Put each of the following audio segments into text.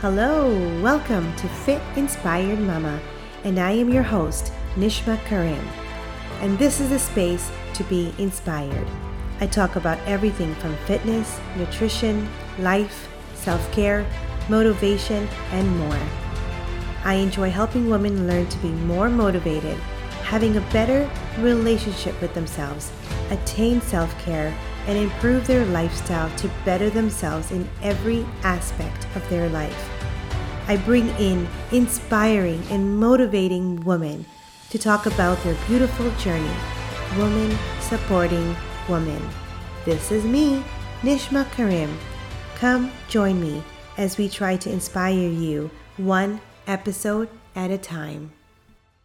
Hello, welcome to Fit Inspired Mama, and I am your host, Nishma Karim. And this is a space to be inspired. I talk about everything from fitness, nutrition, life, self-care, motivation, and more. I enjoy helping women learn to be more motivated, having a better relationship with themselves, attain self-care, and improve their lifestyle to better themselves in every aspect of their life. I bring in inspiring and motivating women to talk about their beautiful journey. Woman supporting woman. This is me, Nishma Karim. Come join me as we try to inspire you one episode at a time.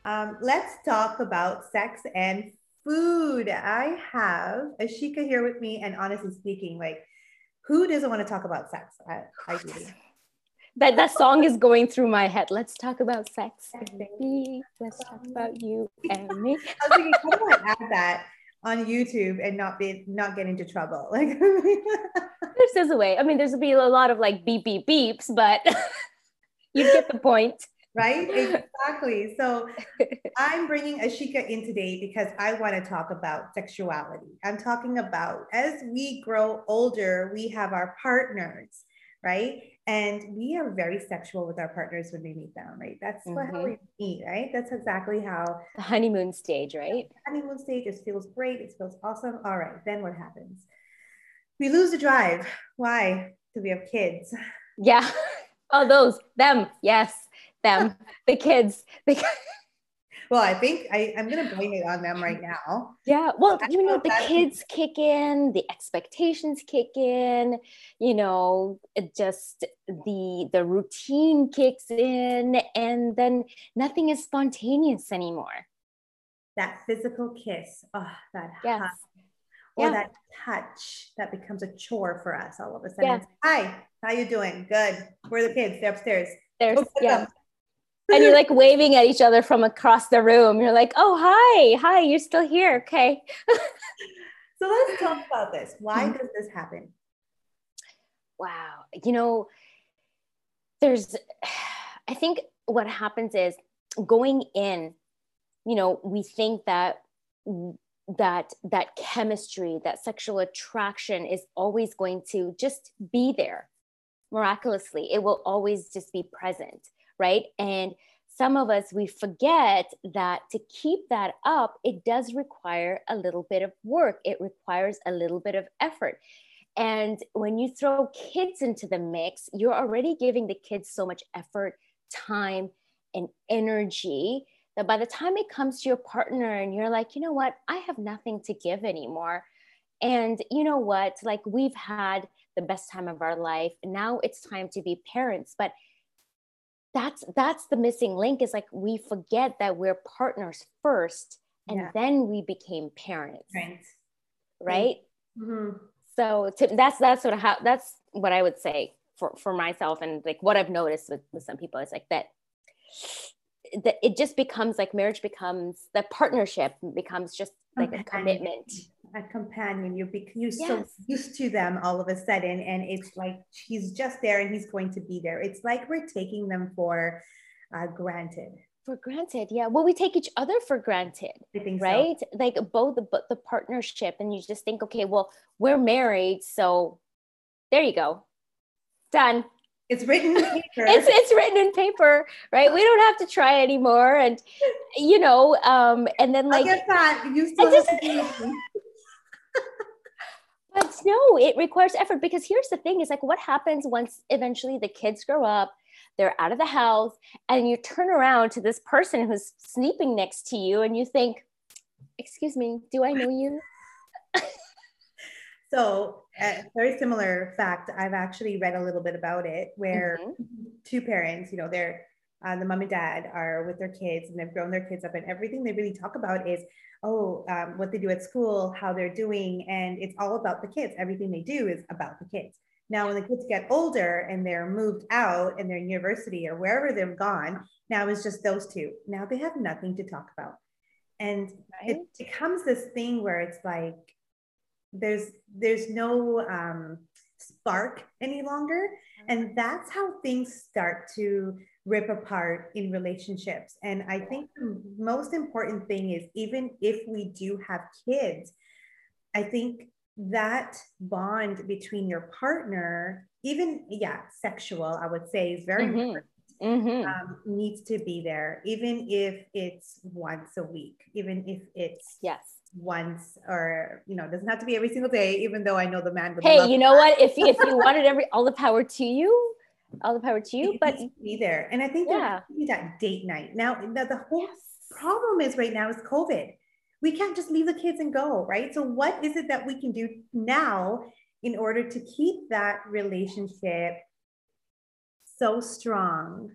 Let's talk about sex and food. I have Ashika here with me, and honestly speaking, like, who doesn't want to talk about sex? I do. That song is going through my head. Let's talk about sex and me. Let's talk about you and me. I was thinking, how do I add that on YouTube and not get into trouble? Like, there's a way. I mean, there's be a lot of like beep beep beeps, but you get the point. Right? Exactly. So I'm bringing Ashika in today because I want to talk about sexuality. I'm talking about as we grow older, we have our partners, right? And we are very sexual with our partners when we meet them, right? That's how we meet, right? That's exactly how. The honeymoon stage, right? The honeymoon stage, it feels great. It feels awesome. All right. Then what happens? We lose the drive. Why? Because we have kids. Yeah. Oh, those, them. Yes. Them, the kids. Well, I think I'm going to blame it on them right now. Yeah. Well, the kids kick in, the expectations kick in, it just the routine kicks in, and then nothing is spontaneous anymore. That physical kiss, hug, or that touch that becomes a chore for us all of a sudden. Yeah. Hi, how you doing? Good. Where are the kids? They're upstairs. And you're like waving at each other from across the room. You're like, oh, hi, you're still here. Okay. So let's talk about this. Why does this happen? Wow. I think what happens is going in, we think that chemistry, that sexual attraction is always going to just be there. Miraculously, it will always just be present. Right. And some of us, we forget that to keep that up, it does require a little bit of work. It requires a little bit of effort. And when you throw kids into the mix, you're already giving the kids so much effort, time, and energy that by the time it comes to your partner and you're like, you know what, I have nothing to give anymore. And you know what, like, we've had the best time of our life. Now it's time to be parents. But that's the missing link, is like, we forget that we're partners first, and then we became parents. Right? Mm-hmm. So that's what I would say for myself, and like what I've noticed with some people. It's like that it just becomes like marriage becomes, the partnership becomes just like a commitment. A companion, you're so used to them all of a sudden, and it's like he's just there and he's going to be there. It's like we're taking them for granted. For granted, yeah. Well, we take each other for granted, I think, right? So. Like both the partnership, and you just think, okay, well, we're married, so there you go, done. It's written in paper. it's written in paper, right? We don't have to try anymore, and and then like I get that you still have to. But no, it requires effort, because here's the thing, is like, what happens once eventually the kids grow up, they're out of the house, and you turn around to this person who's sleeping next to you and you think, excuse me, do I know you? So a very similar fact, I've actually read a little bit about it, where two parents, they're the mom and dad are with their kids, and they've grown their kids up, and everything they really talk about is, what they do at school, how they're doing. And it's all about the kids. Everything they do is about the kids. Now, when the kids get older and they're moved out and they're in university or wherever they've gone, now it's just those two. Now they have nothing to talk about. And it becomes this thing where it's like, there's no spark any longer. And that's how things start to rip apart in relationships. And I think the most important thing is, even if we do have kids, I think that bond between your partner, even sexual, I would say, is very important. Mm-hmm. Needs to be there, even if it's once a week, even if it's once, or it doesn't have to be every single day, even though I know the man would love you know that. What if you wanted all the power to you, but be there. And I think there needs to be that date night. Now the whole problem is right now is COVID. We can't just leave the kids and go, right? So what is it that we can do now in order to keep that relationship so strong,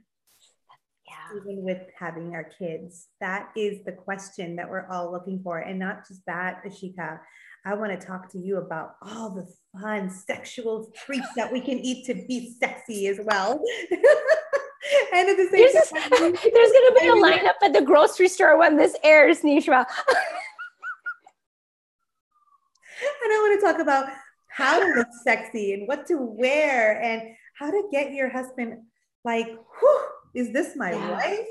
even with having our kids? That is the question that we're all looking for. And not just that, Ashika, I want to talk to you about all the fun sexual treats that we can eat to be sexy as well. And at the same time, there's going to be a lineup at the grocery store when this airs, Nishma. And I want to talk about how to look sexy and what to wear and how to get your husband like, whew, is this my wife?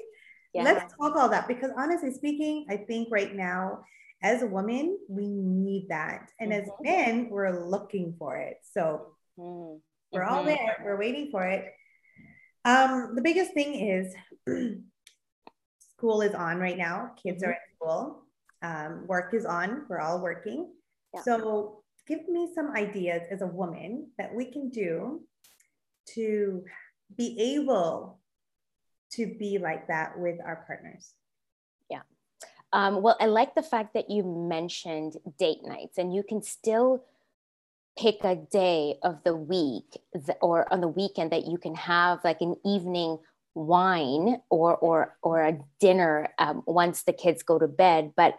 Yeah. Let's talk all that, because honestly speaking, I think right now as a woman, we need that. And as men, we're looking for it. So we're all there, we're waiting for it. The biggest thing is school is on right now. Kids are in school, work is on, we're all working. Yeah. So give me some ideas as a woman that we can do to be able to be like that with our partners. Yeah. Well, I like the fact that you mentioned date nights, and you can still pick a day of the week or on the weekend that you can have like an evening wine or a dinner once the kids go to bed. But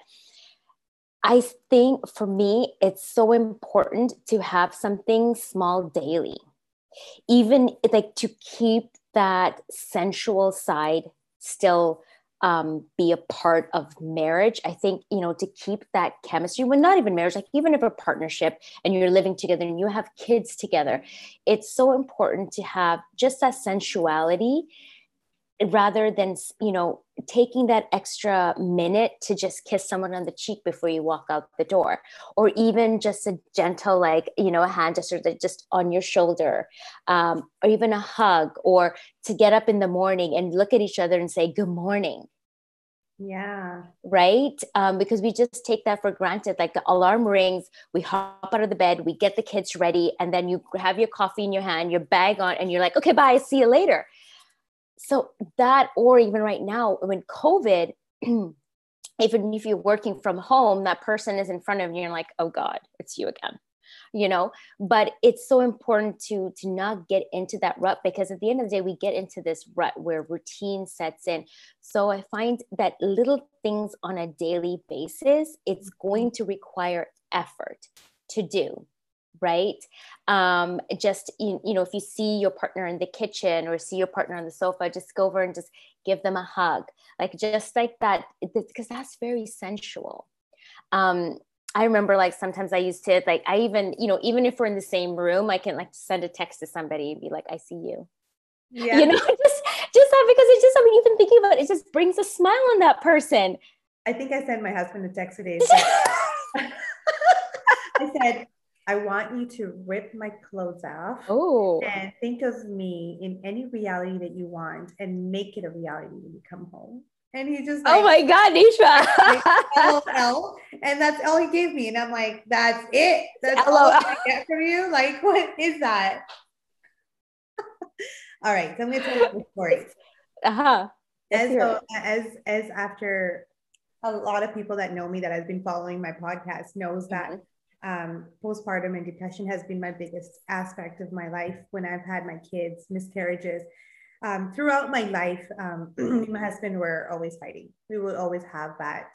I think for me, it's so important to have something small daily, even like to keep that sensual side still be a part of marriage. I think, to keep that chemistry, well, not even marriage, like even if a partnership and you're living together and you have kids together, it's so important to have just that sensuality rather than, taking that extra minute to just kiss someone on the cheek before you walk out the door, or even just a gentle, a hand gesture just on your shoulder, or even a hug, or to get up in the morning and look at each other and say, good morning. Yeah. Right. Because we just take that for granted. Like the alarm rings, we hop out of the bed, we get the kids ready, and then you have your coffee in your hand, your bag on, and you're like, okay, bye, see you later. So that, or even right now, when COVID, even if you're working from home, that person is in front of you and you're like, oh God, it's you again, but it's so important to not get into that rut, because at the end of the day, we get into this rut where routine sets in. So I find that little things on a daily basis, it's going to require effort to do. Right. Just, if you see your partner in the kitchen or see your partner on the sofa, just go over and just give them a hug, like that, because that's very sensual. I remember sometimes I used to even if we're in the same room, I can send a text to somebody and be like, I see you. Yeah. Just that, because it's just, I mean, even thinking about it, it just brings a smile on that person. I think I sent my husband a text today. So I said, I want you to rip my clothes off and think of me in any reality that you want and make it a reality when you come home. And he just, oh my God, Nishma. And that's all he gave me. And I'm like, that's it. That's all I get from you. Like, what is that? All right. So I'm going to tell you the story. As after a lot of people that know me, that has been following my podcast, knows that postpartum and depression has been my biggest aspect of my life when I've had my kids, miscarriages. Throughout my life, me and my husband were always fighting. We would always have that.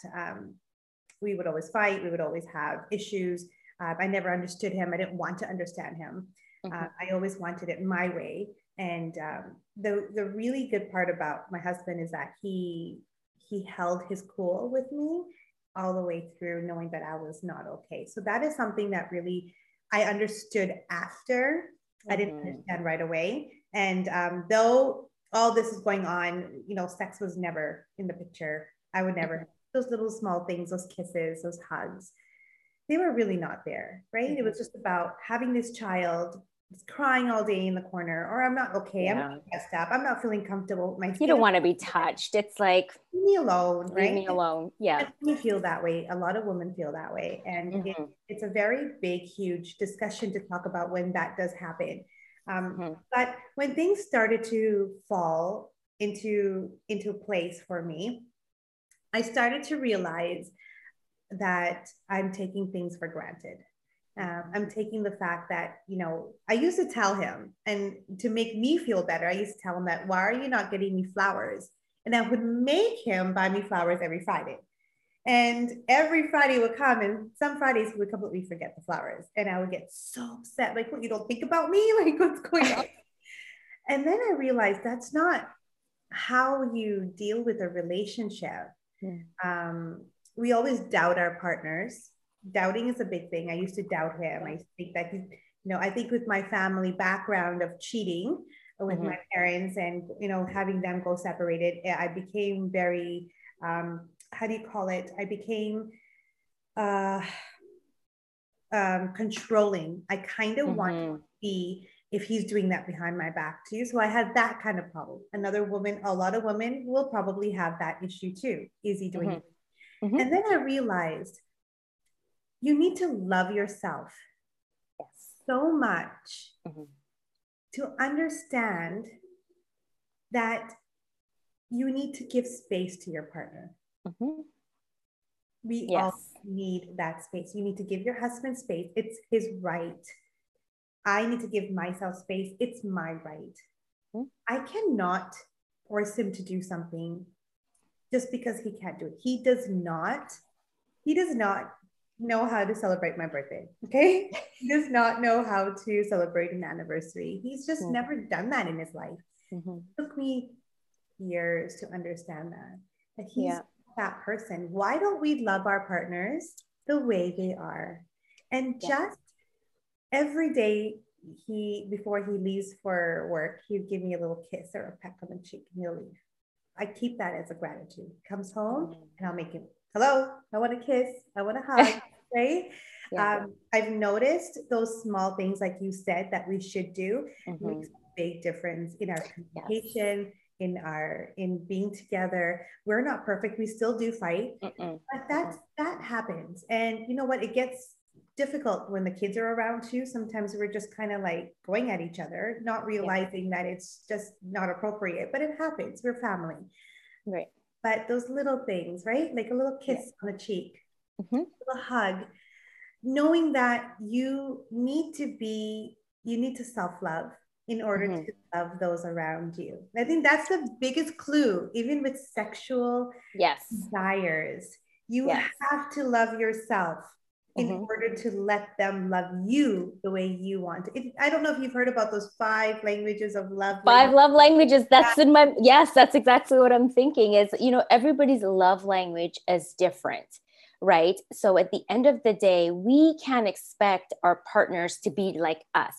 We would always fight. We would always have issues. I never understood him. I didn't want to understand him. I always wanted it my way. And the really good part about my husband is that he held his cool with me all the way through, knowing that I was not okay. So that is something that really I understood after I didn't understand right away. And though all this is going on, you know, sex was never in the picture. I would never, those little small things, those kisses, those hugs, they were really not there, right? It was just about having this child crying all day in the corner, or I'm not okay, I'm not messed up, I'm not feeling comfortable with my skin. You don't want to be touched. It's like, leave me alone, right? Leave me alone. Yeah. We feel that way. A lot of women feel that way. And it's a very big, huge discussion to talk about when that does happen. But when things started to fall into place for me, I started to realize that I'm taking things for granted. I'm taking the fact that, you know, I used to tell him, and to make me feel better, I used to tell him that, why are you not getting me flowers? And I would make him buy me flowers every Friday. And every Friday would come, and some Fridays he would completely forget the flowers. And I would get so upset, like, what, you don't think about me? Like, what's going on? And then I realized that's not how you deal with a relationship. We always doubt our partners. Doubting is a big thing. I used to doubt him. I think that, you know, I think with my family background of cheating with my parents and, you know, having them go separated, I became very, how do you call it? I became controlling. I kind of want to be, if he's doing that behind my back too. So I had that kind of problem. Another woman, a lot of women will probably have that issue too. Is he doing it? And then I realized, you need to love yourself so much to understand that you need to give space to your partner. We all need that space. You need to give your husband space. It's his right. I need to give myself space. It's my right. I cannot force him to do something just because he can't do it. He does not know how to celebrate my birthday. Okay. He does not know how to celebrate an anniversary. He's just never done that in his life. It took me years to understand that he's that person. Why don't we love our partners the way they are? And just every day before he leaves for work, he'd give me a little kiss or a peck on the cheek and he'll leave. I keep that as a gratitude. He comes home and I'll make him, hello, I want a kiss, I want a hug, right? I've noticed those small things, like you said, that we should do makes a big difference in our communication, in being together. We're not perfect, we still do fight, but that happens. And you know what, it gets difficult when the kids are around too. Sometimes we're just kind of like going at each other, not realizing that it's just not appropriate, but it happens, we're family. Right. But those little things, right? Like a little kiss on the cheek, a little hug, knowing that you need to self-love in order to love those around you. I think that's the biggest clue, even with sexual desires. You have to love yourself in order to let them love you the way you want. I don't know if you've heard about those 5 languages of love. 5 love languages. That's in my, yes, that's exactly what I'm thinking is, you know, everybody's love language is different, right? So at the end of the day, we can expect our partners to be like us.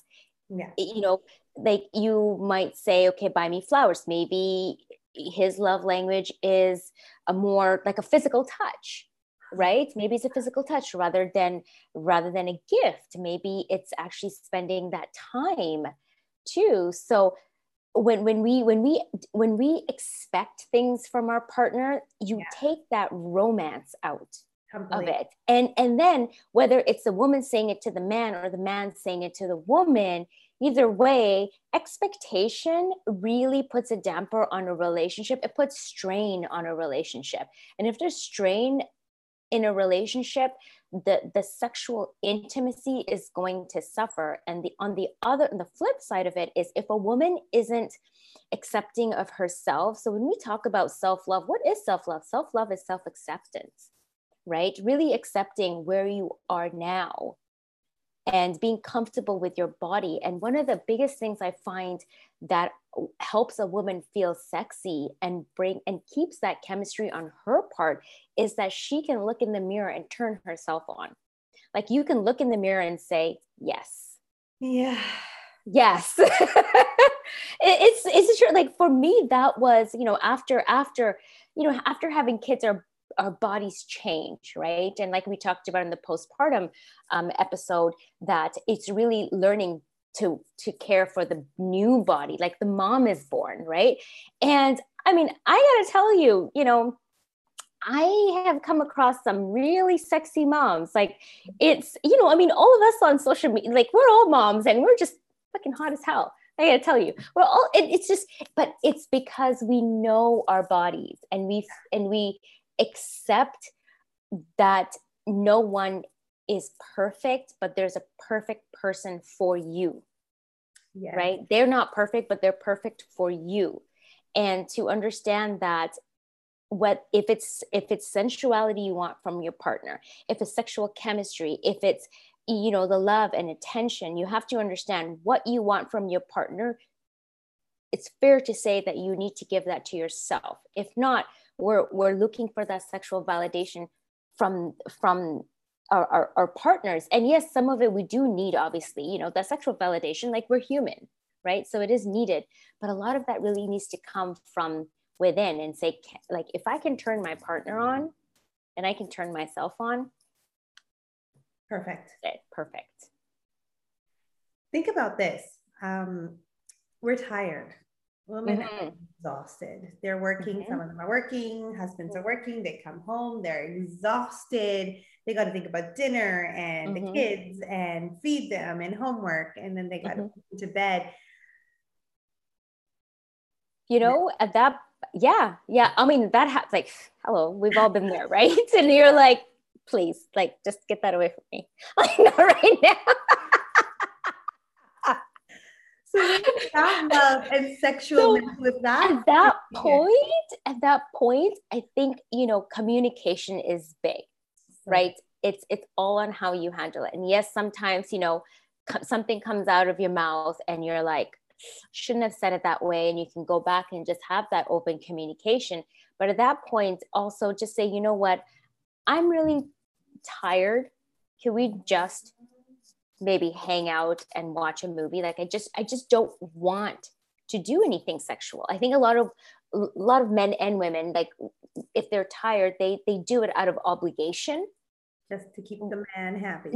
Yeah. You know, like you might say, okay, buy me flowers. Maybe his love language is a more like a physical touch. Right? Maybe it's a physical touch rather than a gift. Maybe it's actually spending that time too. So when we expect things from our partner, you take that romance out completely of it. And then whether it's the woman saying it to the man or the man saying it to the woman, either way, expectation really puts a damper on a relationship. It puts strain on a relationship. And if there's strain in a relationship, the sexual intimacy is going to suffer. And the flip side of it is if a woman isn't accepting of herself. So when we talk about self-love, what is self-love? Self-love is self-acceptance, right? Really accepting where you are now and being comfortable with your body. And one of the biggest things I find that helps a woman feel sexy and keeps that chemistry on her part is that she can look in the mirror and turn herself on. Like you can look in the mirror and say, yes. Yeah. Yes. It's true. Like for me, that was, you know, after having kids, our bodies change, right? And like we talked about in the postpartum episode, that it's really learning to care for the new body, like the mom is born, right? And I mean, I gotta tell you, you know, I have come across some really sexy moms. Like it's, you know, I mean, all of us on social media, like we're all moms and we're just fucking hot as hell. I gotta tell you, we're all, it's just, but it's because we know our bodies and we accept that no one is perfect, but there's a perfect person for you, yeah. Right? They're not perfect, but they're perfect for you. And to understand that what if it's sensuality you want from your partner, if it's sexual chemistry, if it's, you know, the love and attention, you have to understand what you want from your partner. It's fair to say that you need to give that to yourself. If not, we're looking for that sexual validation from our partners. And yes, some of it we do need, obviously, you know, that sexual validation, like we're human, right? So it is needed, but a lot of that really needs to come from within and say, like, if I can turn my partner on and I can turn myself on. Perfect. Perfect. Think about this. We're tired. Women are exhausted. They're working. Some of them are working. Husbands are working. They come home. They're exhausted. They got to think about dinner and the kids and feed them and homework. And then they got to go to bed. You know, at that, yeah. I mean, that happens. Like, hello, we've all been there, right? And you're like, please, like, just get that away from me. Like, not right now. So that love and sexual with that. At that point, I think, you know, communication is big, right? It's all on how you handle it. And yes, sometimes, you know, something comes out of your mouth and you're like, shouldn't have said it that way. And you can go back and just have that open communication. But at that point, also just say, you know what, I'm really tired. Can we just maybe hang out and watch a movie? Like I just don't want to do anything sexual. I think a lot of men and women, like if they're tired, they do it out of obligation. Just to keep the man happy.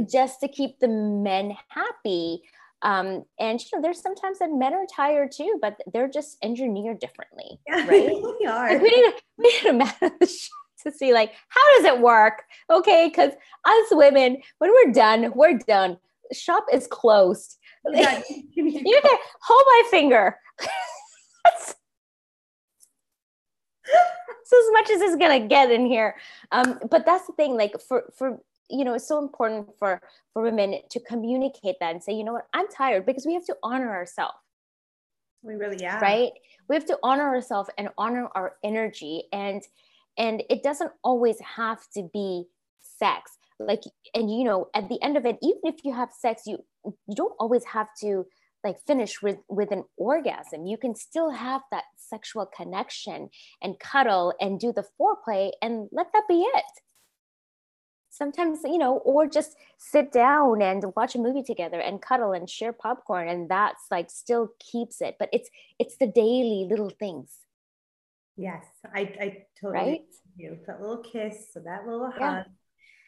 And you know, there's sometimes that men are tired too, but they're just engineered differently. Yeah, right? We are. Like we need a man on the show to see like, how does it work? Okay, because us women, when we're done. Shop is closed. Yeah. You can hold my finger. It's as much as it's gonna get in here. But that's the thing, like for you know, it's so important for women to communicate that and say, you know what, I'm tired, because we have to honor ourselves. We really are. Right? We have to honor ourselves and honor our energy, and it doesn't always have to be sex. Like, and you know, at the end of it, even if you have sex, you don't always have to like finish with an orgasm. You can still have that sexual connection and cuddle and do the foreplay and let that be it. Sometimes, you know, or just sit down and watch a movie together and cuddle and share popcorn. And that's like still keeps it, but it's the daily little things. Yes, I totally agree with you. That little kiss, so that little hug.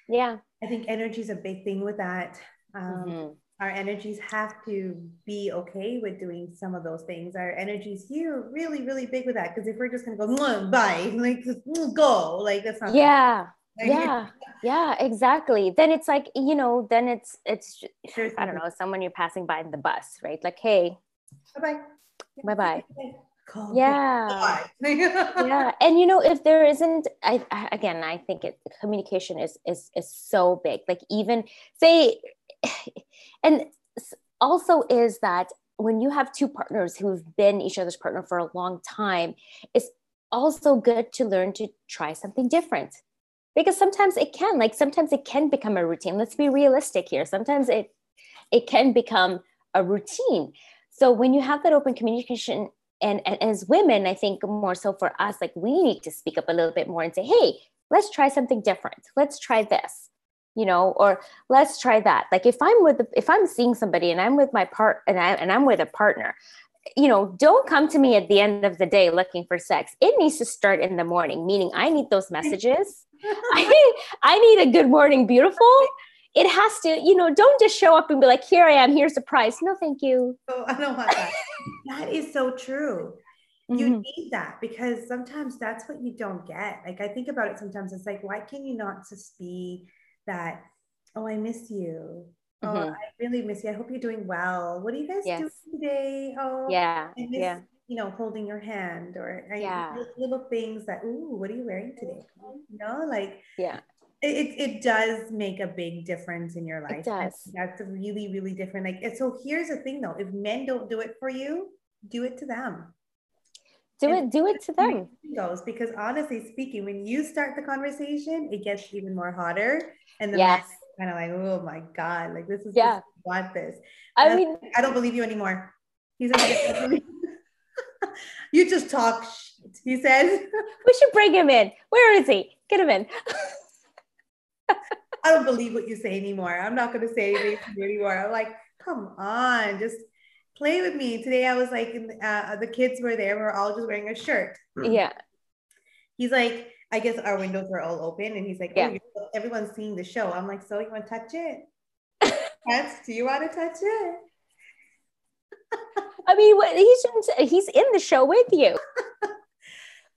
Yeah, I think energy is a big thing with that. Our energies have to be okay with doing some of those things. Our energies here are really, really big with that, because if we're just going to go, bye, like go, like that's not. Yeah, right? yeah, exactly. Then it's like, you know, then it's I don't know, someone you're passing by in the bus, right? Like, hey, bye bye. Yeah. Yeah. And you know, if there isn't, I think communication is so big, like even say, and also is that when you have two partners who've been each other's partner for a long time, it's also good to learn to try something different, because sometimes it can become a routine. Let's be realistic here. Sometimes it can become a routine. So when you have that open communication, and as women, I think more so for us, like we need to speak up a little bit more and say, hey, let's try something different. Let's try this. you know, or let's try that. Like if I'm seeing somebody and I'm with my I'm with a partner, you know, don't come to me at the end of the day looking for sex. It needs to start in the morning, meaning I need those messages. I need a good morning, beautiful. It has to, you know, don't just show up and be like, here I am, here's the prize. No, thank you. Oh, I don't want that. That is so true. You need that, because sometimes that's what you don't get. Like, I think about it sometimes. It's like, why can you not just be that, oh, I miss you. Oh, I really miss you. I hope you're doing well. What are you guys doing today? Oh, yeah. I miss, you know, holding your hand, or little things that, ooh, what are you wearing today? You know, like, it does make a big difference in your life. It does. That's really, really different. Like, and so here's the thing though, if men don't do it for you, do it to them. Do it to them. Because honestly speaking, when you start the conversation, it gets even more hotter. And the kind of like, oh my God, like this is what this. I mean, I don't believe you anymore. He's like, you just talk shit, he says. We should bring him in. Where is he? Get him in. I don't believe what you say anymore. I'm not going to say anything anymore. I'm like, come on, just play with me. Today I was like, the kids were there. We were all just wearing a shirt. Yeah. He's like, I guess our windows were all open, and he's like, oh, everyone's seeing the show. I'm like, so you want to touch it? Yes, do you want to touch it? I mean, he's in the show with you.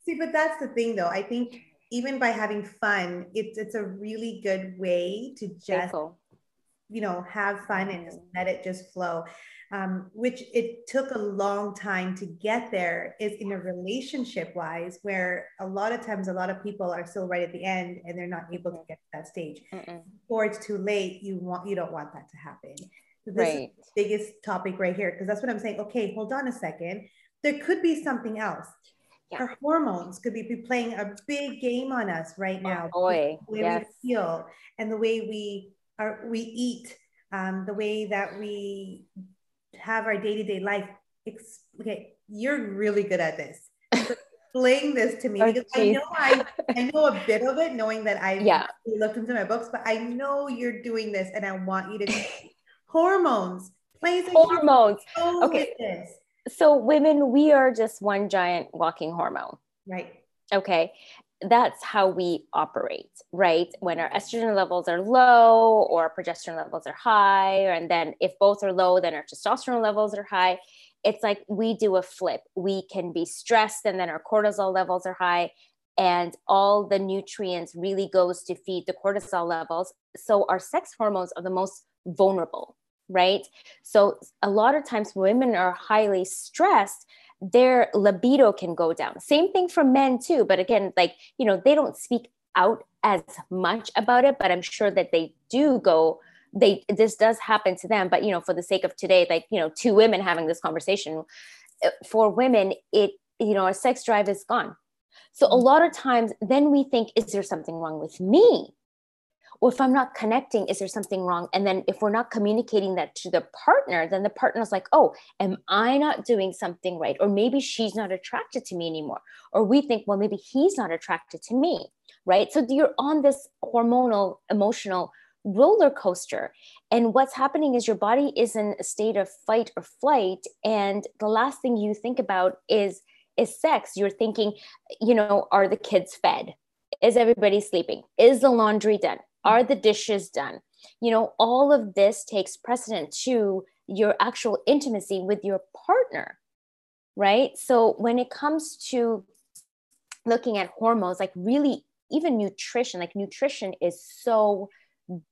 See, but that's the thing though. I think even by having fun, it's a really good way to just, you know, have fun and just let it just flow. Which it took a long time to get there is in a relationship wise, where a lot of times, a lot of people are still right at the end and they're not able to get to that stage. Before it's too late, you don't want that to happen. So this is the biggest topic right here. Cause that's what I'm saying. Okay, hold on a second. There could be something else. Yeah. Our hormones could be playing a big game on us right now. Oh boy. The way we feel and the way we eat, the way that we have our day-to-day life. Okay, you're really good at this. Explain this to me, because I know a bit of it, knowing that I looked into my books, but I know you're doing this, and I want you to. Hormones plays hormones. Okay, so women, we are just one giant walking hormone. Right. Okay. That's how we operate, right? When our estrogen levels are low or progesterone levels are high, and then if both are low, then our testosterone levels are high. It's like we do a flip. We can be stressed, and then our cortisol levels are high, and all the nutrients really goes to feed the cortisol levels. So our sex hormones are the most vulnerable, right? So a lot of times women are highly stressed, their libido can go down. Same thing for men too. But again, like, you know, they don't speak out as much about it, but I'm sure that they do go, this does happen to them. But, you know, for the sake of today, like, you know, two women having this conversation, for women, it, you know, our sex drive is gone. So a lot of times then we think, is there something wrong with me? Or if I'm not connecting, is there something wrong? And then if we're not communicating that to the partner, then the partner's like, oh, am I not doing something right? Or maybe she's not attracted to me anymore. Or we think, well, maybe he's not attracted to me, right? So you're on this hormonal, emotional roller coaster. And what's happening is your body is in a state of fight or flight. And the last thing you think about is sex. You're thinking, you know, are the kids fed? Is everybody sleeping? Is the laundry done? Are the dishes done? You know, all of this takes precedent to your actual intimacy with your partner, right? So when it comes to looking at hormones, like really even nutrition, like nutrition is so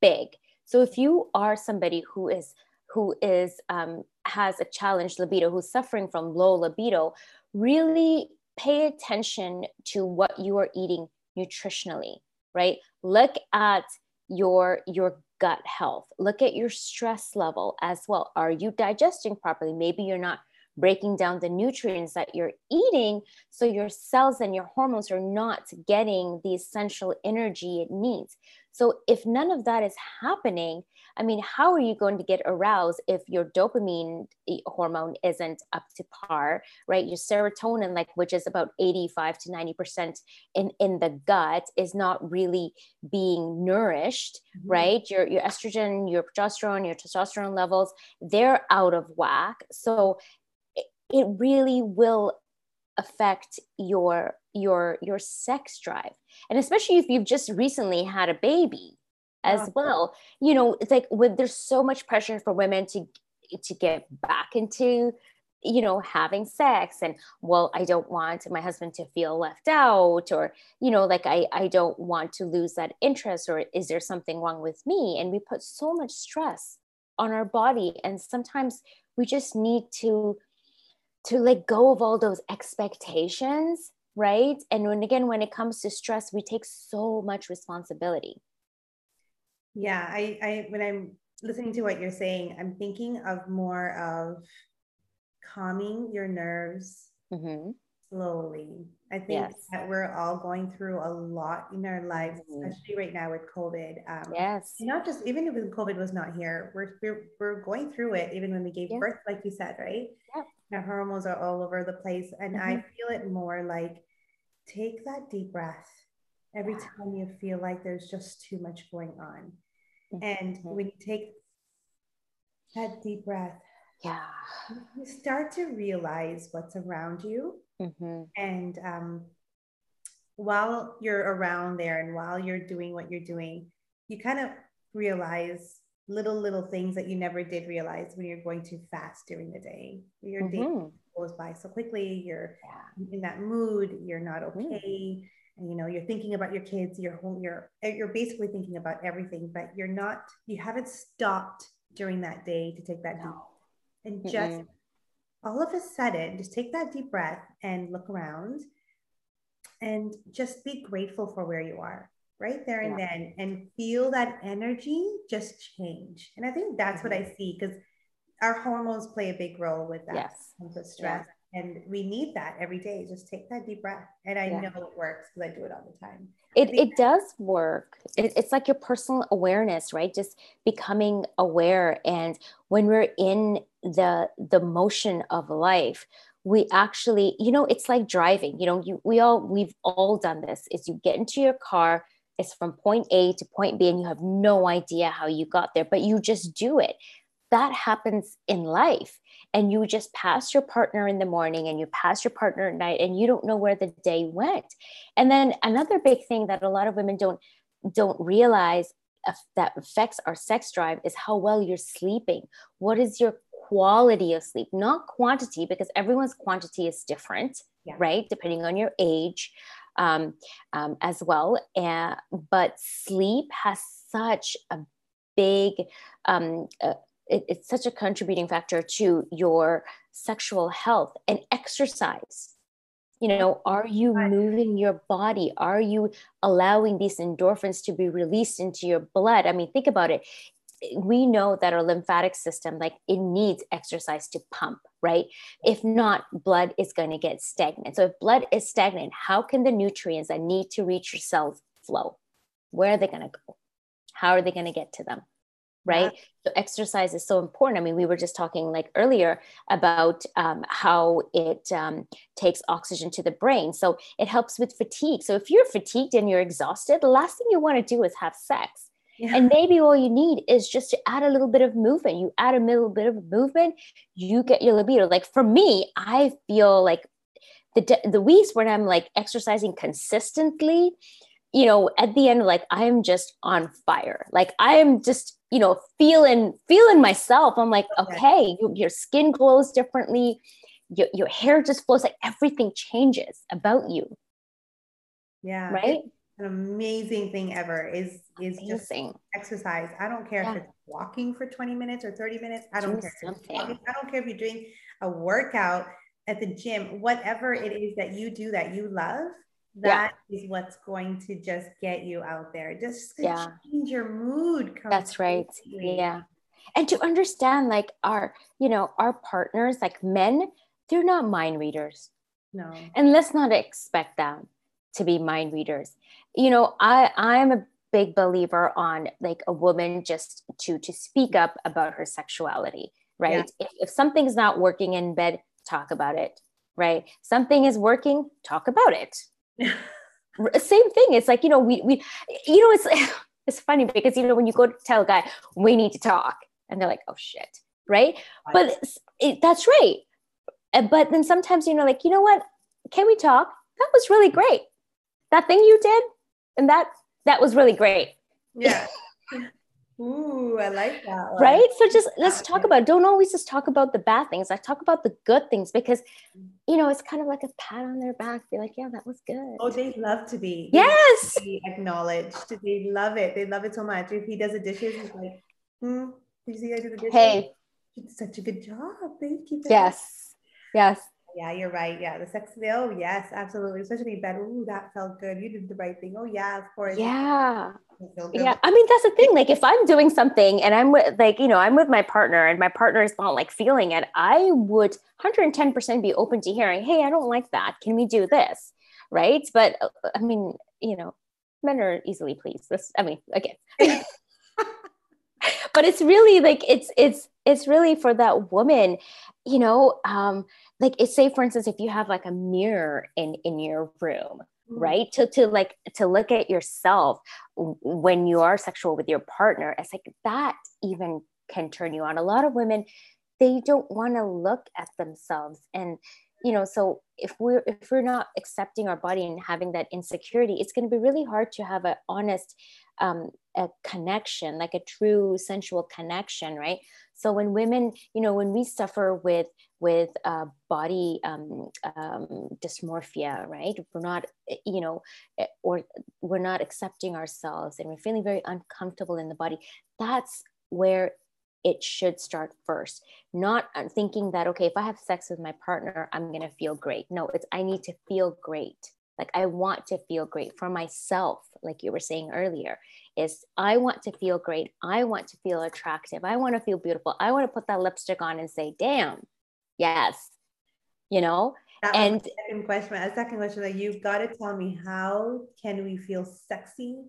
big. So if you are somebody who has a challenged libido, who's suffering from low libido, really pay attention to what you are eating nutritionally, right? Look at your gut health. Look at your stress level as well. Are you digesting properly? Maybe you're not breaking down the nutrients that you're eating. So your cells and your hormones are not getting the essential energy it needs. So if none of that is happening, I mean, how are you going to get aroused if your dopamine hormone isn't up to par, right? Your serotonin, like, which is about 85 to 90% in the gut, is not really being nourished, mm-hmm. right? Your estrogen, your progesterone, your testosterone levels, they're out of whack. So it really will affect your sex drive. And especially if you've just recently had a baby, as well, you know, it's like there's so much pressure for women to get back into, you know, having sex, and, well, I don't want my husband to feel left out, or, you know, like, I don't want to lose that interest, or is there something wrong with me? And we put so much stress on our body, and sometimes we just need to let go of all those expectations, right? And when it comes to stress, we take so much responsibility. Yeah, I when I'm listening to what you're saying, I'm thinking of more of calming your nerves mm-hmm. slowly. I think that we're all going through a lot in our lives, mm-hmm. especially right now with COVID. Not just even if COVID was not here, we're going through it even when we gave birth, like you said, right? Yeah. Our hormones are all over the place, and mm-hmm. I feel it more like take that deep breath every time you feel like there's just too much going on. And when you take that deep breath, you start to realize what's around you. Mm-hmm. And while you're around there and while you're doing what you're doing, you kind of realize little things that you never did realize when you're going too fast during the day. Your day goes by so quickly, you're in that mood, you're not okay. Mm. And, you know, you're thinking about your kids, your home, you're basically thinking about everything, but you haven't stopped during that day to take that deep. And just all of a sudden, just take that deep breath and look around and just be grateful for where you are right there and then, and feel that energy just change. And I think that's what I see, because our hormones play a big role with that, with stress. Yeah. And we need that every day. Just take that deep breath. And I know it works because I do it all the time. It does work. It's like your personal awareness, right? Just becoming aware. And when we're in the motion of life, we actually, you know, it's like driving. You know, we've all done this. Is you get into your car, it's from point A to point B, and you have no idea how you got there, but you just do it. That happens in life. And you just pass your partner in the morning and you pass your partner at night, and you don't know where the day went. And then another big thing that a lot of women don't realize that affects our sex drive is how well you're sleeping. What is your quality of sleep? Not quantity, because everyone's quantity is different, right? Depending on your age as well. But sleep has such a big... it's such a contributing factor to your sexual health. And exercise, you know, are you moving your body? Are you allowing these endorphins to be released into your blood? I mean, think about it. We know that our lymphatic system, like, it needs exercise to pump, right? If not, blood is going to get stagnant. So if blood is stagnant, how can the nutrients that need to reach your cells flow? Where are they going to go? How are they going to get to them? Right? So exercise is so important. I mean, we were just talking like earlier about how it takes oxygen to the brain. So it helps with fatigue. So if you're fatigued and you're exhausted, the last thing you want to do is have sex. Yeah. And maybe all you need is just to add a little bit of movement. You add a little bit of movement, you get your libido. Like for me, I feel like the weeks when I'm like exercising consistently, you know, at the end, like I'm just on fire. Like I am just, you know, feeling myself. I'm like, okay, your skin glows differently. Your hair just flows, like everything changes about you. Yeah. Right. It's an amazing thing ever is amazing. Just exercise. I don't care if it's walking for 20 minutes or 30 minutes. I don't care. I don't care if you're doing a workout at the gym, whatever it is that you do that you love. That is what's going to just get you out there. Just change your mood completely. That's right. Yeah. And to understand like our partners, like men, they're not mind readers. No. And let's not expect them to be mind readers. You know, I'm a big believer on like a woman just to speak up about her sexuality, right? Yeah. If something's not working in bed, talk about it, right? Something is working, talk about it. Same thing. It's like, you know, we you know, it's funny because, you know, when you go to tell a guy, we need to talk, and they're like, oh shit, right? But that's right. But then sometimes, you know, like, you know what? Can we talk? That was really great. That thing you did, and that was really great. Yeah. Ooh, I like that one. Right? So just let's talk about it. Don't always just talk about the bad things. I talk about the good things because, you know, it's kind of like a pat on their back. Be like, yeah, that was good. Oh, they love to be. Yes. They love to be acknowledged. They love it. They love it so much. If he does the dishes, he's like, did you see I did the dishes? Hey. You did such a good job. Thank you. Yes. Yes. Yeah, you're right. Yeah, the sex appeal. Oh, yes, absolutely. Especially in bed. Ooh, that felt good. You did the right thing. Oh, yeah, of course. Yeah. Yeah. I mean, that's the thing. Like, if I'm doing something and I'm with, like, you know, I'm with my partner and my partner is not like feeling it, I would 110% be open to hearing, hey, I don't like that. Can we do this? Right. But I mean, you know, men are easily pleased. Again. But it's really like, it's really for that woman, you know, like it's say, for instance, if you have like a mirror in your room, right? To look at yourself when you are sexual with your partner, it's like that even can turn you on. A lot of women, they don't want to look at themselves. And, you know, so if we're not accepting our body and having that insecurity, it's going to be really hard to have an honest a connection, like a true sensual connection, right? So when women, you know, when we suffer with body dysmorphia, right? We're not, you know, or we're not accepting ourselves and we're feeling very uncomfortable in the body. That's where it should start first. Not thinking that, okay, if I have sex with my partner, I'm going to feel great. No, it's, I need to feel great. Like I want to feel great for myself, like you were saying earlier, is I want to feel great. I want to feel attractive. I want to feel beautiful. I want to put that lipstick on and say, damn, yes, you know? That and a second question that you've got to tell me, how can we feel sexy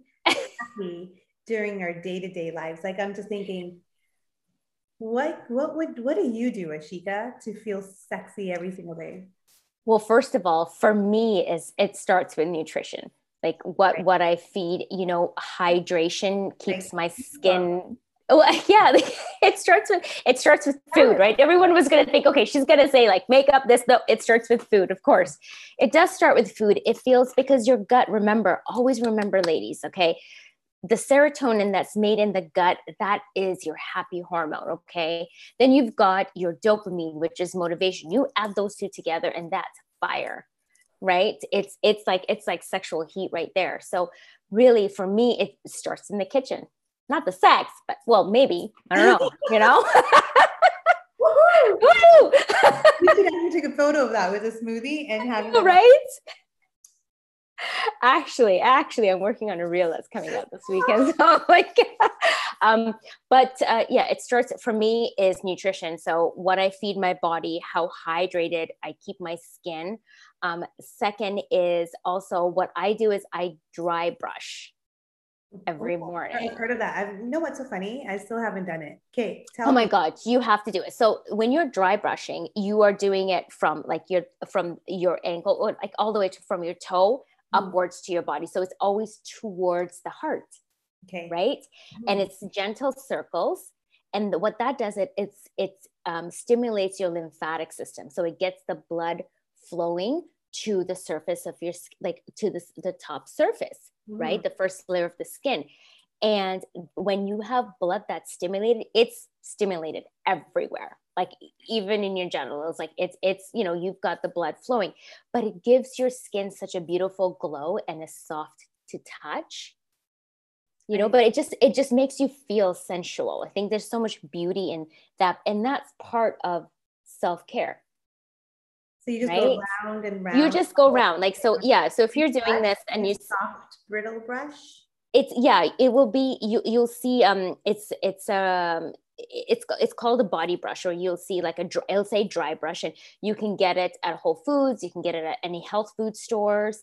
during our day-to-day lives? Like, I'm just thinking, what do you do, Ashika, to feel sexy every single day? Well, first of all, for me, it starts with nutrition. Like what I feed, you know, hydration keeps my skin. Well, yeah, it starts with food, right? Everyone was going to think, okay, she's going to say like makeup, this, though. It starts with food. Of course, it does start with food. It feels because your gut, always remember, ladies, okay? The serotonin that's made in the gut, that is your happy hormone, okay? Then you've got your dopamine, which is motivation. You add those two together and that's fire, right? It's like sexual heat right there. So really for me, it starts in the kitchen. Not the sex, but well, maybe, I don't know, you know? Woo-hoo! We should actually take a photo of that with a smoothie and have it. Right? Actually, I'm working on a reel that's coming out this weekend. So like, yeah, it starts for me is nutrition. So what I feed my body, how hydrated I keep my skin. Second is also what I do is I dry brush every morning. I've heard of that. You know what's so funny? I still haven't done it. Okay. Oh my God, you have to do it. So when you're dry brushing, you are doing it from like your ankle or like all the way from your toe upwards to your body. So it's always towards the heart. Okay. Right. Mm-hmm. And it's gentle circles. And what that does, it stimulates your lymphatic system. So it gets the blood flowing to the surface of your, like to the top surface, right? The first layer of the skin. And when you have blood that's stimulated, it's stimulated everywhere. Like even in your genitals, like it's, you know, you've got the blood flowing, but it gives your skin such a beautiful glow and is soft to touch, you know, but it just makes you feel sensual. I think there's so much beauty in that. And that's part of self-care. So you just go round and round. You just go round. Like, so yeah. So if you're doing this and you soft brittle brush, it will be, you'll see, it's called a body brush, or you'll see like it'll say dry brush, and you can get it at Whole Foods. You can get it at any health food stores.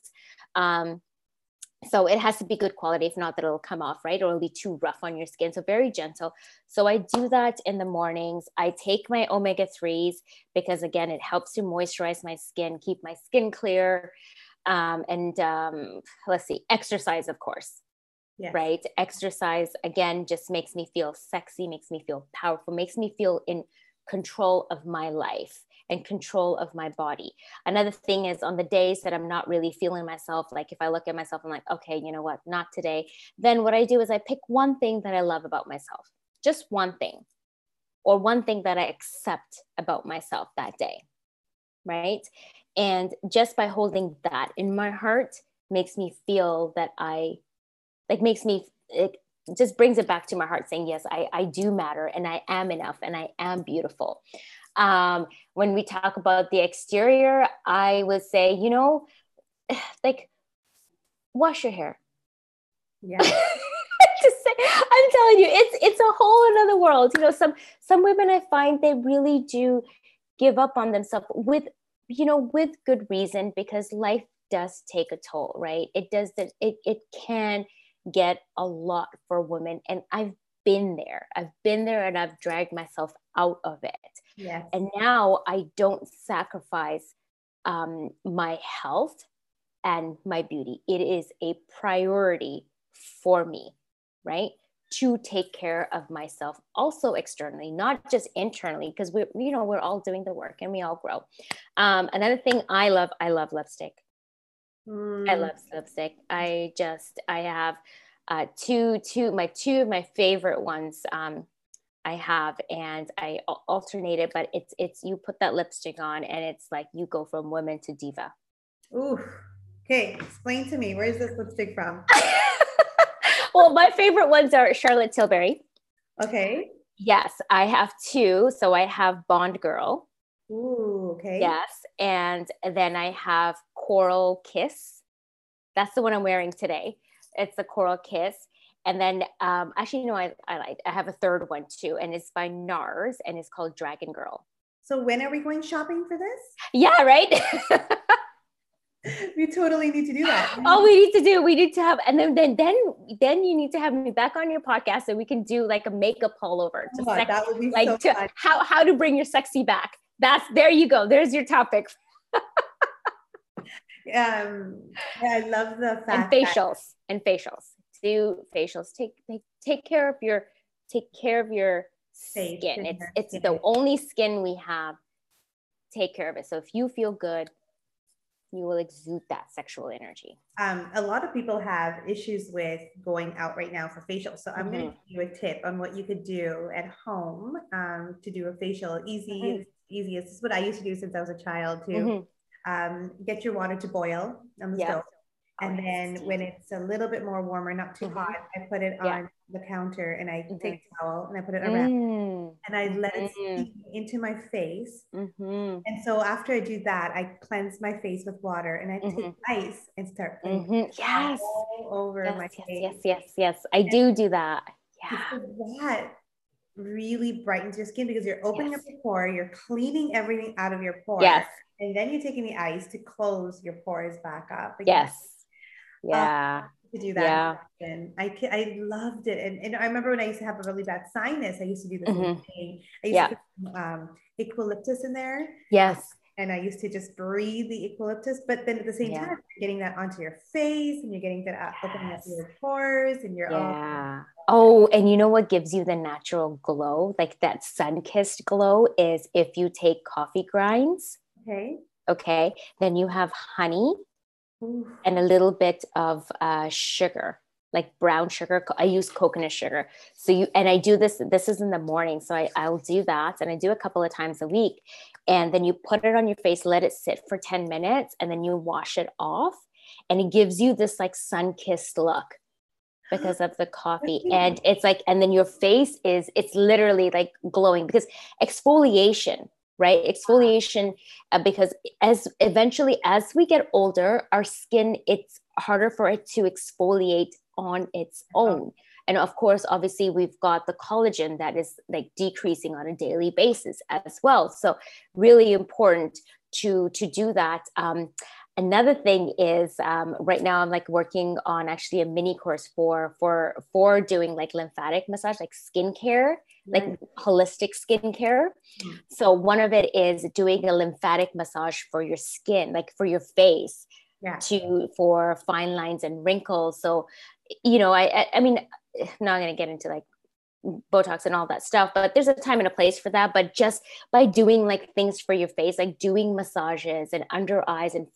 So it has to be good quality. If not, that it'll come off, right? Or it'll be too rough on your skin. So very gentle. So I do that in the mornings. I take my omega-3s because, again, it helps to moisturize my skin, keep my skin clear. Let's see, exercise, of course. Yes. Right? Exercise, again, just makes me feel sexy, makes me feel powerful, makes me feel in control of my life and control of my body. Another thing is, on the days that I'm not really feeling myself, like if I look at myself, I'm like, okay, you know what, not today. Then what I do is I pick one thing that I love about myself, just one thing, or one thing that I accept about myself that day, right? And just by holding that in my heart makes me feel that it just brings it back to my heart, saying, yes, I do matter, and I am enough, and I am beautiful. When we talk about the exterior, I would say, you know, like, wash your hair. Yeah. Just say, I'm telling you, it's a whole another world. You know, some women, I find, they really do give up on themselves with good reason, because life does take a toll, right? It does that. It can get a lot for women. And I've been there, and I've dragged myself out of it. Yes. And now I don't sacrifice my health and my beauty. It is a priority for me, right? To take care of myself also externally, not just internally, because we're all doing the work and we all grow. Another thing I love lipstick. I love lipstick. I have two of my favorite ones. I have, and I alternate it, but it's you put that lipstick on and it's like you go from woman to diva. Ooh, okay. Explain to me, where's this lipstick from? Well, my favorite ones are Charlotte Tilbury. Okay. Yes, I have two. So I have Bond Girl. Ooh, okay. Yes, and then I have Coral Kiss. That's the one I'm wearing today. It's the Coral Kiss. And then, I have a third one too, and it's by NARS, and it's called Dragon Girl. So when are we going shopping for this? Yeah, right? We totally need to do that. Oh, we need to have, and then you need to have me back on your podcast so we can do like a makeup pullover. That would be like so fun. How to bring your sexy back. There you go. There's your topic. I love the fact and facials. Do facials. Take care of your skin. It's the only skin we have. Take care of it. So if you feel good, you will exude that sexual energy. A lot of people have issues with going out right now for facials. So I'm going to give you a tip on what you could do at home to do a facial. Easiest. This is what I used to do since I was a child too. Get your water to boil on the stove. And then when it's a little bit more warmer, not too hot, I put it on the counter, and I take a towel and I put it around and I let it seep into my face. And so after I do that, I cleanse my face with water, and I take ice and start all over my face. Yes. I do that. Yeah. So that really brightens your skin, because you're opening up your pore, you're cleaning everything out of your pore. Yes. And then you're taking the ice to close your pores back up. Again. Yes. Yeah. To do that. Yeah. And I loved it. And I remember when I used to have a really bad sinus, I used to do the same thing. I used to put eucalyptus in there. Yes. And I used to just breathe the eucalyptus, but then at the same time, you're getting that onto your face, and you're getting that out, opening up your pores and your own. Oh, and you know what gives you the natural glow, like that sun-kissed glow, is if you take coffee grinds. Okay. Then you have honey. Ooh. And a little bit of sugar, like brown sugar. I use coconut sugar. I do this is in the morning. So I'll do that. And I do a couple of times a week. And then you put it on your face, let it sit for 10 minutes, and then you wash it off. And it gives you this like sun-kissed look because of the coffee. And it's like, and then your face it's literally like glowing, because exfoliation. Right? Exfoliation, because as we get older, our skin, it's harder for it to exfoliate on its own. And of course, obviously, we've got the collagen that is like decreasing on a daily basis as well. So really important to do that. Another thing is right now I'm like working on actually a mini course for doing like lymphatic massage, like skincare, like holistic skincare. So one of it is doing a lymphatic massage for your skin, like for your face, for fine lines and wrinkles. So, you know, I mean, I'm not going to get into like Botox and all that stuff, but there's a time and a place for that. But just by doing like things for your face, like doing massages and under eyes and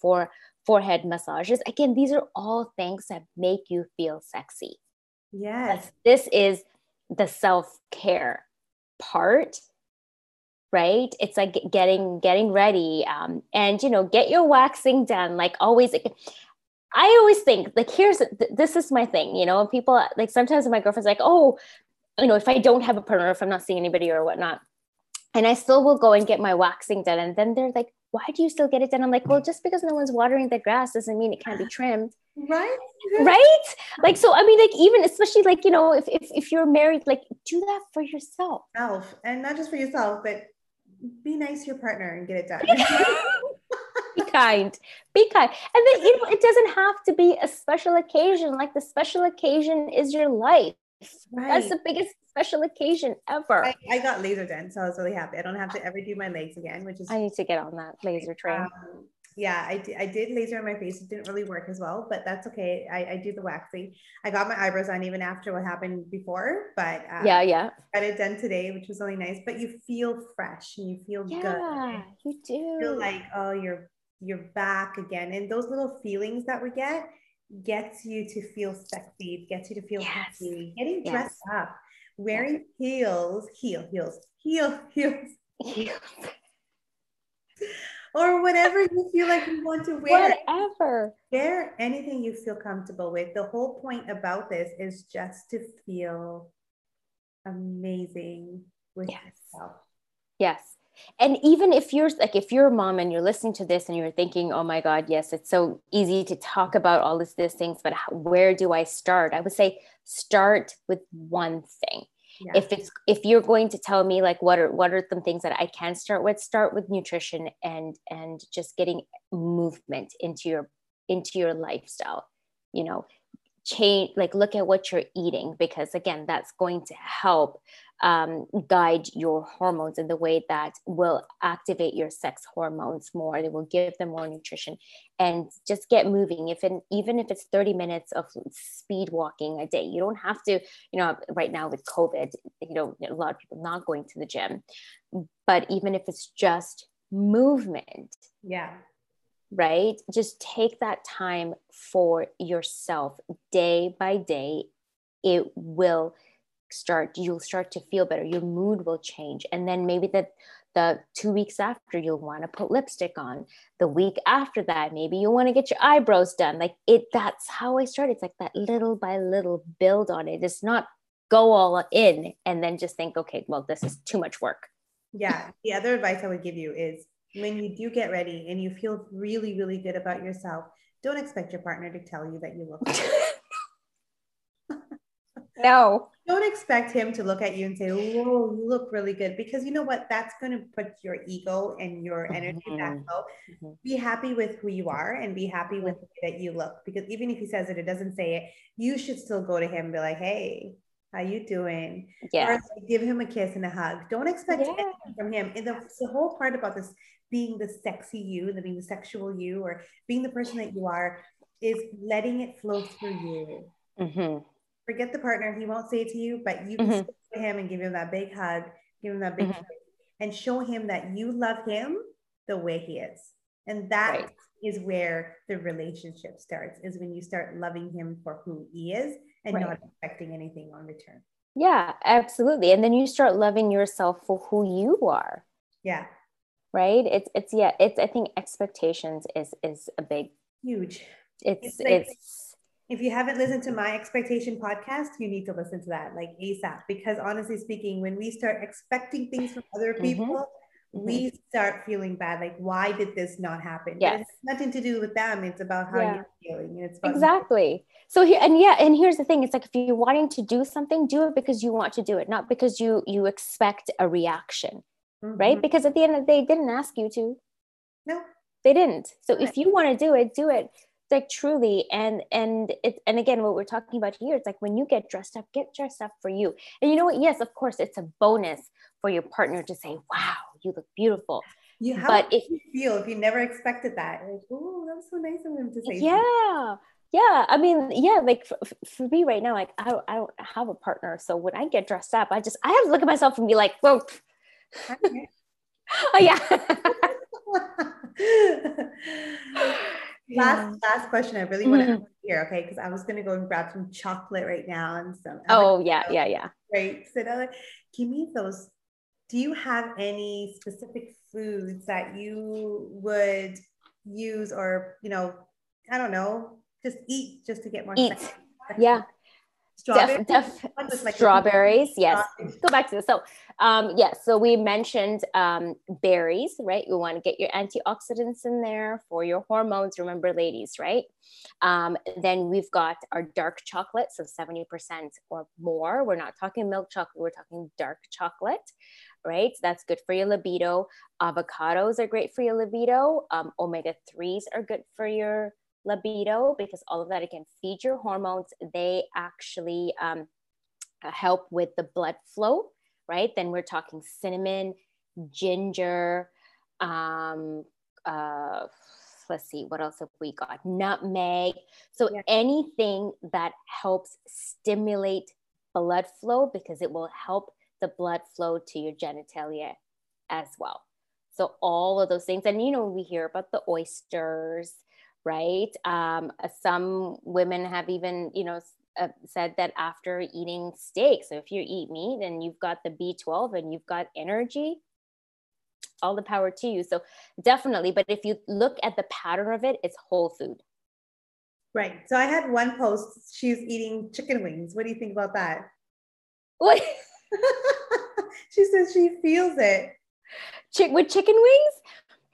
forehead massages, again, these are all things that make you feel sexy. Yes. This is the self-care part, right? It's like getting ready, and, you know, get your waxing done. Like always, I always think like, this is my thing, you know, people like sometimes my girlfriend's like, oh, you know, if I don't have a partner, if I'm not seeing anybody or whatnot, and I still will go and get my waxing done. And then they're like, why do you still get it done? I'm like, well, just because no one's watering the grass doesn't mean it can't be trimmed. Right. Right. Like, so, I mean, like even, especially like, you know, if you're married, like do that for yourself. And not just for yourself, but be nice to your partner and get it done. Be kind. And then, you know, it doesn't have to be a special occasion. Like the special occasion is your life. Right. That's the biggest special occasion ever. I got laser done, so I was really happy. I don't have to ever do my legs again, which is, I need to get on that laser train. I did laser on my face. It didn't really work as well, but that's okay. I do the waxing. I got my eyebrows on even after what happened before, but got it done today, which was really nice. But you feel fresh and you feel good. You do. You feel like, oh, you're back again, and those little feelings that we get gets you to feel sexy, gets you to feel happy. Getting dressed up, wearing heels, or whatever you feel like you want to wear. Whatever. Wear anything you feel comfortable with. The whole point about this is just to feel amazing with yourself. Yes. And even if you're like, if you're a mom and you're listening to this and you're thinking, oh my God, yes, it's so easy to talk about all these things, but where do I start? I would say start with one thing. Yeah. If you're going to tell me like, what are some things that I can start with? Start with nutrition and just getting movement into your lifestyle, you know, change, like look at what you're eating, because again, that's going to help guide your hormones in the way that will activate your sex hormones more. They will give them more nutrition, and just get moving. Even if it's 30 minutes of speed walking a day, you don't have to, you know, right now with COVID, you know, a lot of people not going to the gym, but even if it's just movement, right? Just take that time for yourself day by day. It will you'll start to feel better. Your mood will change. And then maybe the 2 weeks after, you'll want to put lipstick on. The week after that, maybe you want to get your eyebrows done. Like that's how I started. It's like that little by little build on it. It's not go all in and then just think, okay, well, this is too much work. Yeah. The other advice I would give you is when you do get ready and you feel really, really good about yourself, don't expect your partner to tell you that you look good. No. Don't expect him to look at you and say, whoa, you look really good. Because you know what? That's going to put your ego and your energy back low. Mm-hmm. Be happy with who you are and be happy with the way that you look. Because even if he says it, it doesn't say it, you should still go to him and be like, hey, how you doing? Yeah. Or like, give him a kiss and a hug. Don't expect anything from him. And the whole part about this being the sexy you, being the sexual you, or being the person that you are, is letting it flow through you. Mm-hmm. Forget the partner. He won't say it to you, but you can speak to him and give him that big hug, give him that big hug, and show him that you love him the way he is. And that is where the relationship starts, is when you start loving him for who he is and not expecting anything on return. Yeah, absolutely. And then you start loving yourself for who you are. Yeah. Right. It's, I think expectations is a big, huge. If you haven't listened to my expectation podcast, you need to listen to that like ASAP, because honestly speaking, when we start expecting things from other people, we start feeling bad. Like, why did this not happen? Yes. But it has nothing to do with them. It's about how you're feeling. It's about exactly. So here, and here's the thing. It's like, if you're wanting to do something, do it because you want to do it, not because you expect a reaction, right? Because at the end of the day, they didn't ask you to. No, they didn't. So if you want to do it, like truly. And again, what we're talking about here, it's like, when you get dressed up for you. And you know what? Yes, of course, it's a bonus for your partner to say, wow, you look beautiful. But if you feel, if you never expected that, like, oh, that was so nice of him to say. Yeah. I mean, like for me right now, like I don't have a partner. So when I get dressed up, I have to look at myself and be like, whoa. Okay. Oh yeah. Last question I really want to hear, okay? Because I was going to go and grab some chocolate right now and some. Great. So now, give me those. Do you have any specific foods that you would use, or I don't know, just eat just to get more? Yeah. Strawberries. Strawberries, yes. Go back to this. So, so we mentioned berries, right? You want to get your antioxidants in there for your hormones. Remember, ladies, right? Then we've got our dark chocolate, so 70% or more. We're not talking milk chocolate, we're talking dark chocolate, right? So that's good for your libido. Avocados are great for your libido. Omega-3s are good for your libido, because all of that, again, feed your hormones. They actually help with the blood flow, right? Then we're talking cinnamon, ginger, let's see, what else have we got? Nutmeg. So anything that helps stimulate blood flow, because it will help the blood flow to your genitalia as well. So all of those things. And, we hear about the oysters, right? Some women have even, said that after eating steak, so if you eat meat and you've got the B12 and you've got energy, all the power to you. So definitely, but if you look at the pattern of it, it's whole food. Right. So I had one post, she's eating chicken wings. What do you think about that? What? She says she feels it. With chicken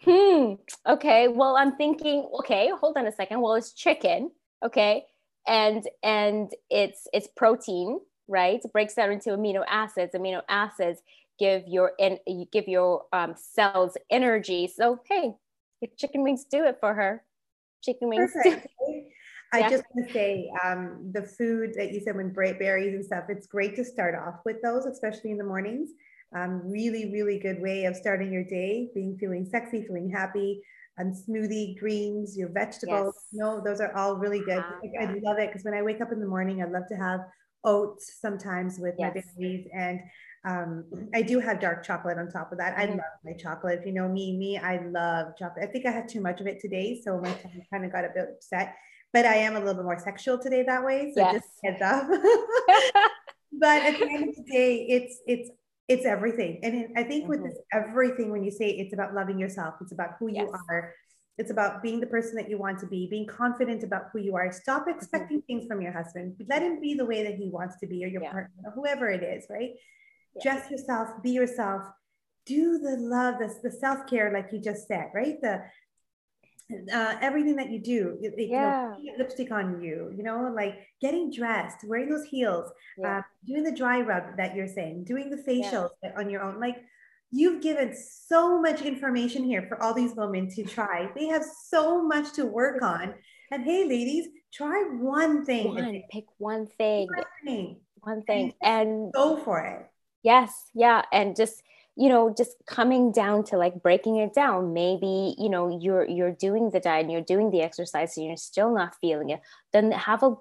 wings? Okay. Well, I'm thinking, okay, hold on a second. Well, it's chicken. Okay. And it's protein, right? It breaks down into amino acids. Amino acids give your cells energy. So, hey, if chicken wings do it for her, chicken wings. Perfect. Do it. I just want to say, the food that you said, when berries and stuff, it's great to start off with those, especially in the mornings. Really, really good way of starting your day, feeling sexy, feeling happy, and smoothie, greens, your vegetables. Yes. No, those are all really good. I love it, because when I wake up in the morning, I love to have oats sometimes with my berries, and I do have dark chocolate on top of that. I love my chocolate. If you know me, I love chocolate. I think I had too much of it today, so my tummy kind of got a bit upset, but I am a little bit more sexual today that way, so just heads up. But at the end of the day, it's everything. And I think with this everything, when you say it's about loving yourself, it's about who you are. It's about being the person that you want to be, being confident about who you are. Stop expecting things from your husband. Let him be the way that he wants to be, or your partner, or whoever it is, right? Dress yourself, be yourself, do the love, the self-care, like you just said, right? Everything that you do, lipstick on you, like getting dressed, wearing those heels, doing the dry rub that you're saying, doing the facials on your own. Like, you've given so much information here for all these women to try. They have so much to work on. And hey, ladies, try one thing. Pick one thing. And go for it. Yes. Yeah. And just coming down to, like, breaking it down. Maybe, you're doing the diet and you're doing the exercise and you're still not feeling it. Then have a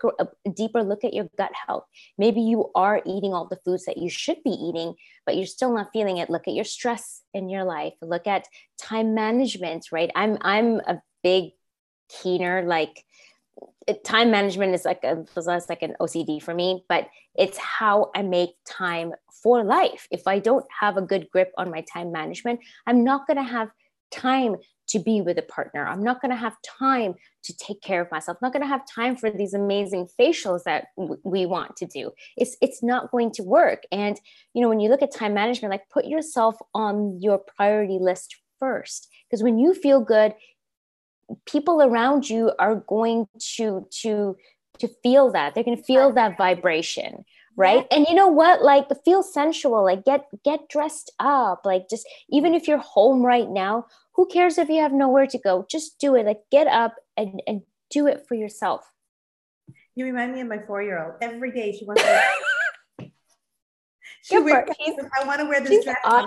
deeper look at your gut health. Maybe you are eating all the foods that you should be eating, but you're still not feeling it. Look at your stress in your life. Look at time management, right? I'm a big keener, like, time management is like an OCD for me, but it's how I make time for life. If I don't have a good grip on my time management, I'm not going to have time to be with a partner. I'm not going to have time to take care of myself. I'm not going to have time for these amazing facials that we want to do. It's not going to work. And, you know, when you look at time management, like put yourself on your priority list first, because when you feel good, people around you are going to feel that. They're going to feel that vibration. Right. And you know what, like feel sensual, like get dressed up, like just, even if you're home right now, who cares if you have nowhere to go, just do it. Like get up and do it for yourself. You remind me of my 4-year-old. Every day she wants to I want to wear this dress. On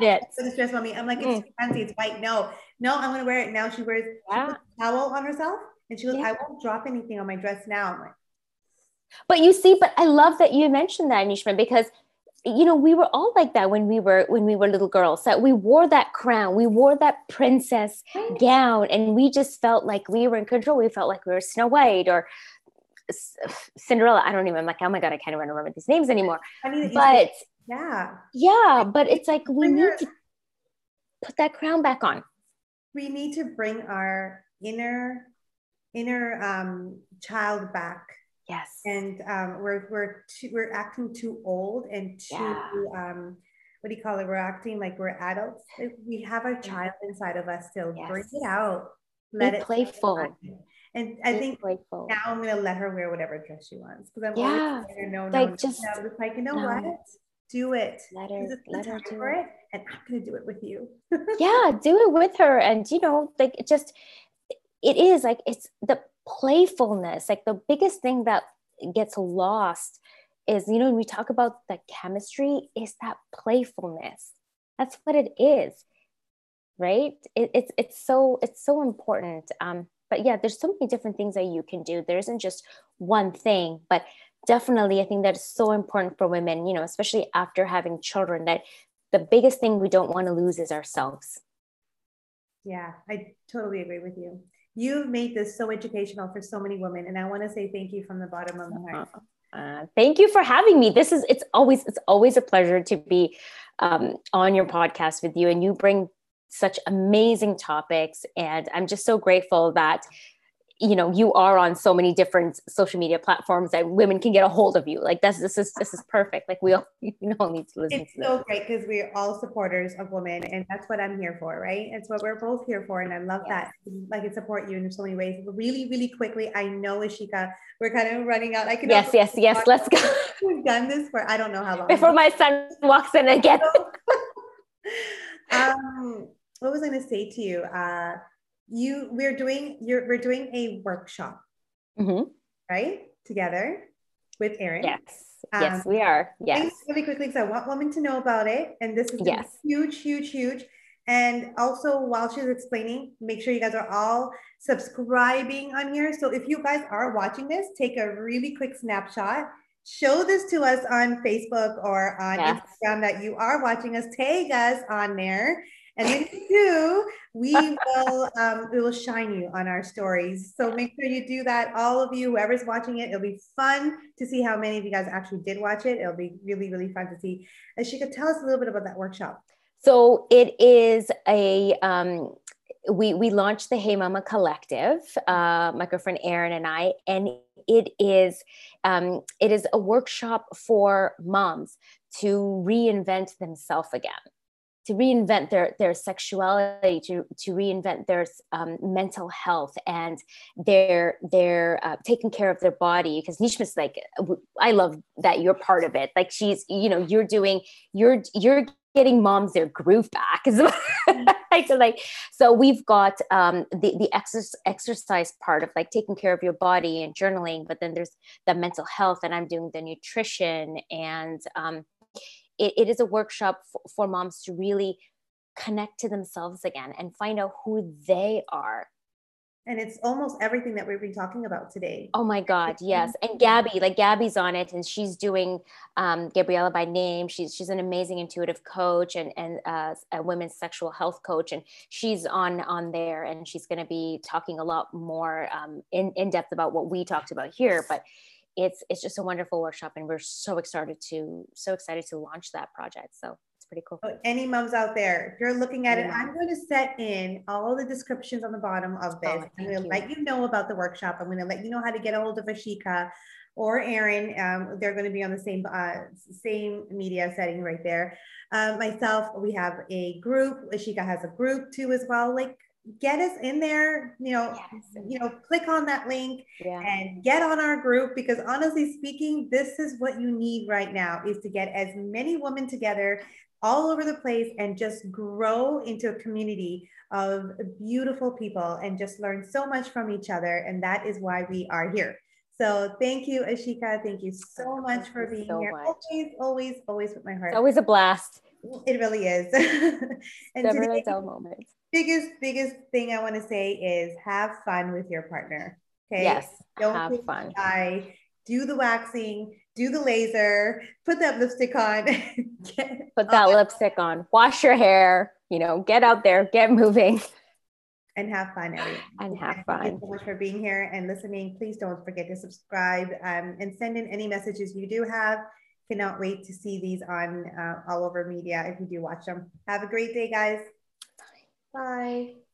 me. I'm like, it's too fancy, it's white. No, I'm going to wear it now. She wears a towel on herself and she goes, I won't drop anything on my dress now. I'm like, but you see, but I love that you mentioned that, Nishma, because, you know, we were all like that when we were little girls, that we wore that crown, we wore that princess gown, and we just felt like we were in control. We felt like we were Snow White or Cinderella. I don't even, I'm like, oh my God, I can't even remember these names anymore. I mean, but yeah, but it's like, we need to put that crown back on. We need to bring our inner child back. Yes. And we're acting too old and too, what do you call it? We're acting like we're adults. We have our child inside of us still. Yes. Bring it out. Be playful. And I think playful. Now I'm going to let her wear whatever dress she wants. Because I'm always saying, you know what? Do it. Let her do it. And I'm going to do it with you. Do it with her. And, you know, like it's the playfulness, like the biggest thing that gets lost is, you know, when we talk about the chemistry, is that playfulness. That's what it is, right? It's so important. But yeah, there's so many different things that you can do. There isn't just one thing, but definitely I think that's so important for women, you know, especially after having children, that the biggest thing we don't want to lose is ourselves. Yeah, I totally agree with you. You've made this so educational for so many women. And I want to say thank you from the bottom of my heart. Thank you for having me. It's always a pleasure to be on your podcast with you. And you bring such amazing topics. And I'm just so grateful that, you know, you are on so many different social media platforms that women can get a hold of you. Like this is perfect. Like we all, you know, need to listen to this. It's so great because we're all supporters of women, and that's what I'm here for, right? It's what we're both here for. And I love that. Like it support you in so many ways. Really, really quickly. I know, Ashika, we're kind of running out. I can yes. Let's go. We've done this for, I don't know how long. Before my son walks in again. What was I going to say to you? We're doing a workshop, right? Together with Erin. Yes, we are. Yes. Really quickly, because I want women to know about it, and this is huge. And also, while she's explaining, make sure you guys are all subscribing on here. So if you guys are watching this, take a really quick snapshot. Show this to us on Facebook or on Instagram that you are watching us. Tag us on there. And if you do, we will shine you on our stories. So make sure you do that. All of you, whoever's watching it, it'll be fun to see how many of you guys actually did watch it. It'll be really, really fun to see. Ashika, tell us a little bit about that workshop. So it is a, we launched the Hey Mama Collective, my girlfriend Erin and I, and it is a workshop for moms to reinvent themselves again. To reinvent their sexuality, to reinvent their mental health and their taking care of their body. Because Nishma's like, I love that you're part of it. Like she's, you know, you're getting moms their groove back. So we've got the exercise part of like taking care of your body and journaling, but then there's the mental health, and I'm doing the nutrition and. It is a workshop for moms to really connect to themselves again and find out who they are. And it's almost everything that we've been talking about today. Oh my God. Yes. And Gabby's on it, and she's doing Gabriella by name. She's an amazing intuitive coach and a women's sexual health coach. And she's on there, and she's going to be talking a lot more in depth about what we talked about here, but it's just a wonderful workshop, and we're so excited to launch that project. So It's pretty cool. So any moms out there, if you're looking at it, I'm going to set in all the descriptions on the bottom of this. I'm going to let you know about the workshop. I'm going to let you know how to get a hold of Ashika or Erin. They're going to be on the same media setting right there. Myself, we have a group. Ashika has a group too as well. Like, get us in there, click on that link and get on our group, because honestly speaking, this is what you need right now, is to get as many women together all over the place and just grow into a community of beautiful people and just learn so much from each other. And that is why we are here. So thank you, Ashika. Thank you so much for being here. Always, always, always with my heart. It's always a blast. It really is. And today, moments. Biggest thing I want to say is have fun with your partner. Okay. Yes. Don't have fun. Do the waxing, do the laser, put that lipstick on. Lipstick on, wash your hair, get out there, get moving. And have fun, everyone. And have fun. Thank you so much for being here and listening. Please don't forget to subscribe and send in any messages you do have. Cannot wait to see these on all over media if you do watch them. Have a great day, guys. Bye. Bye.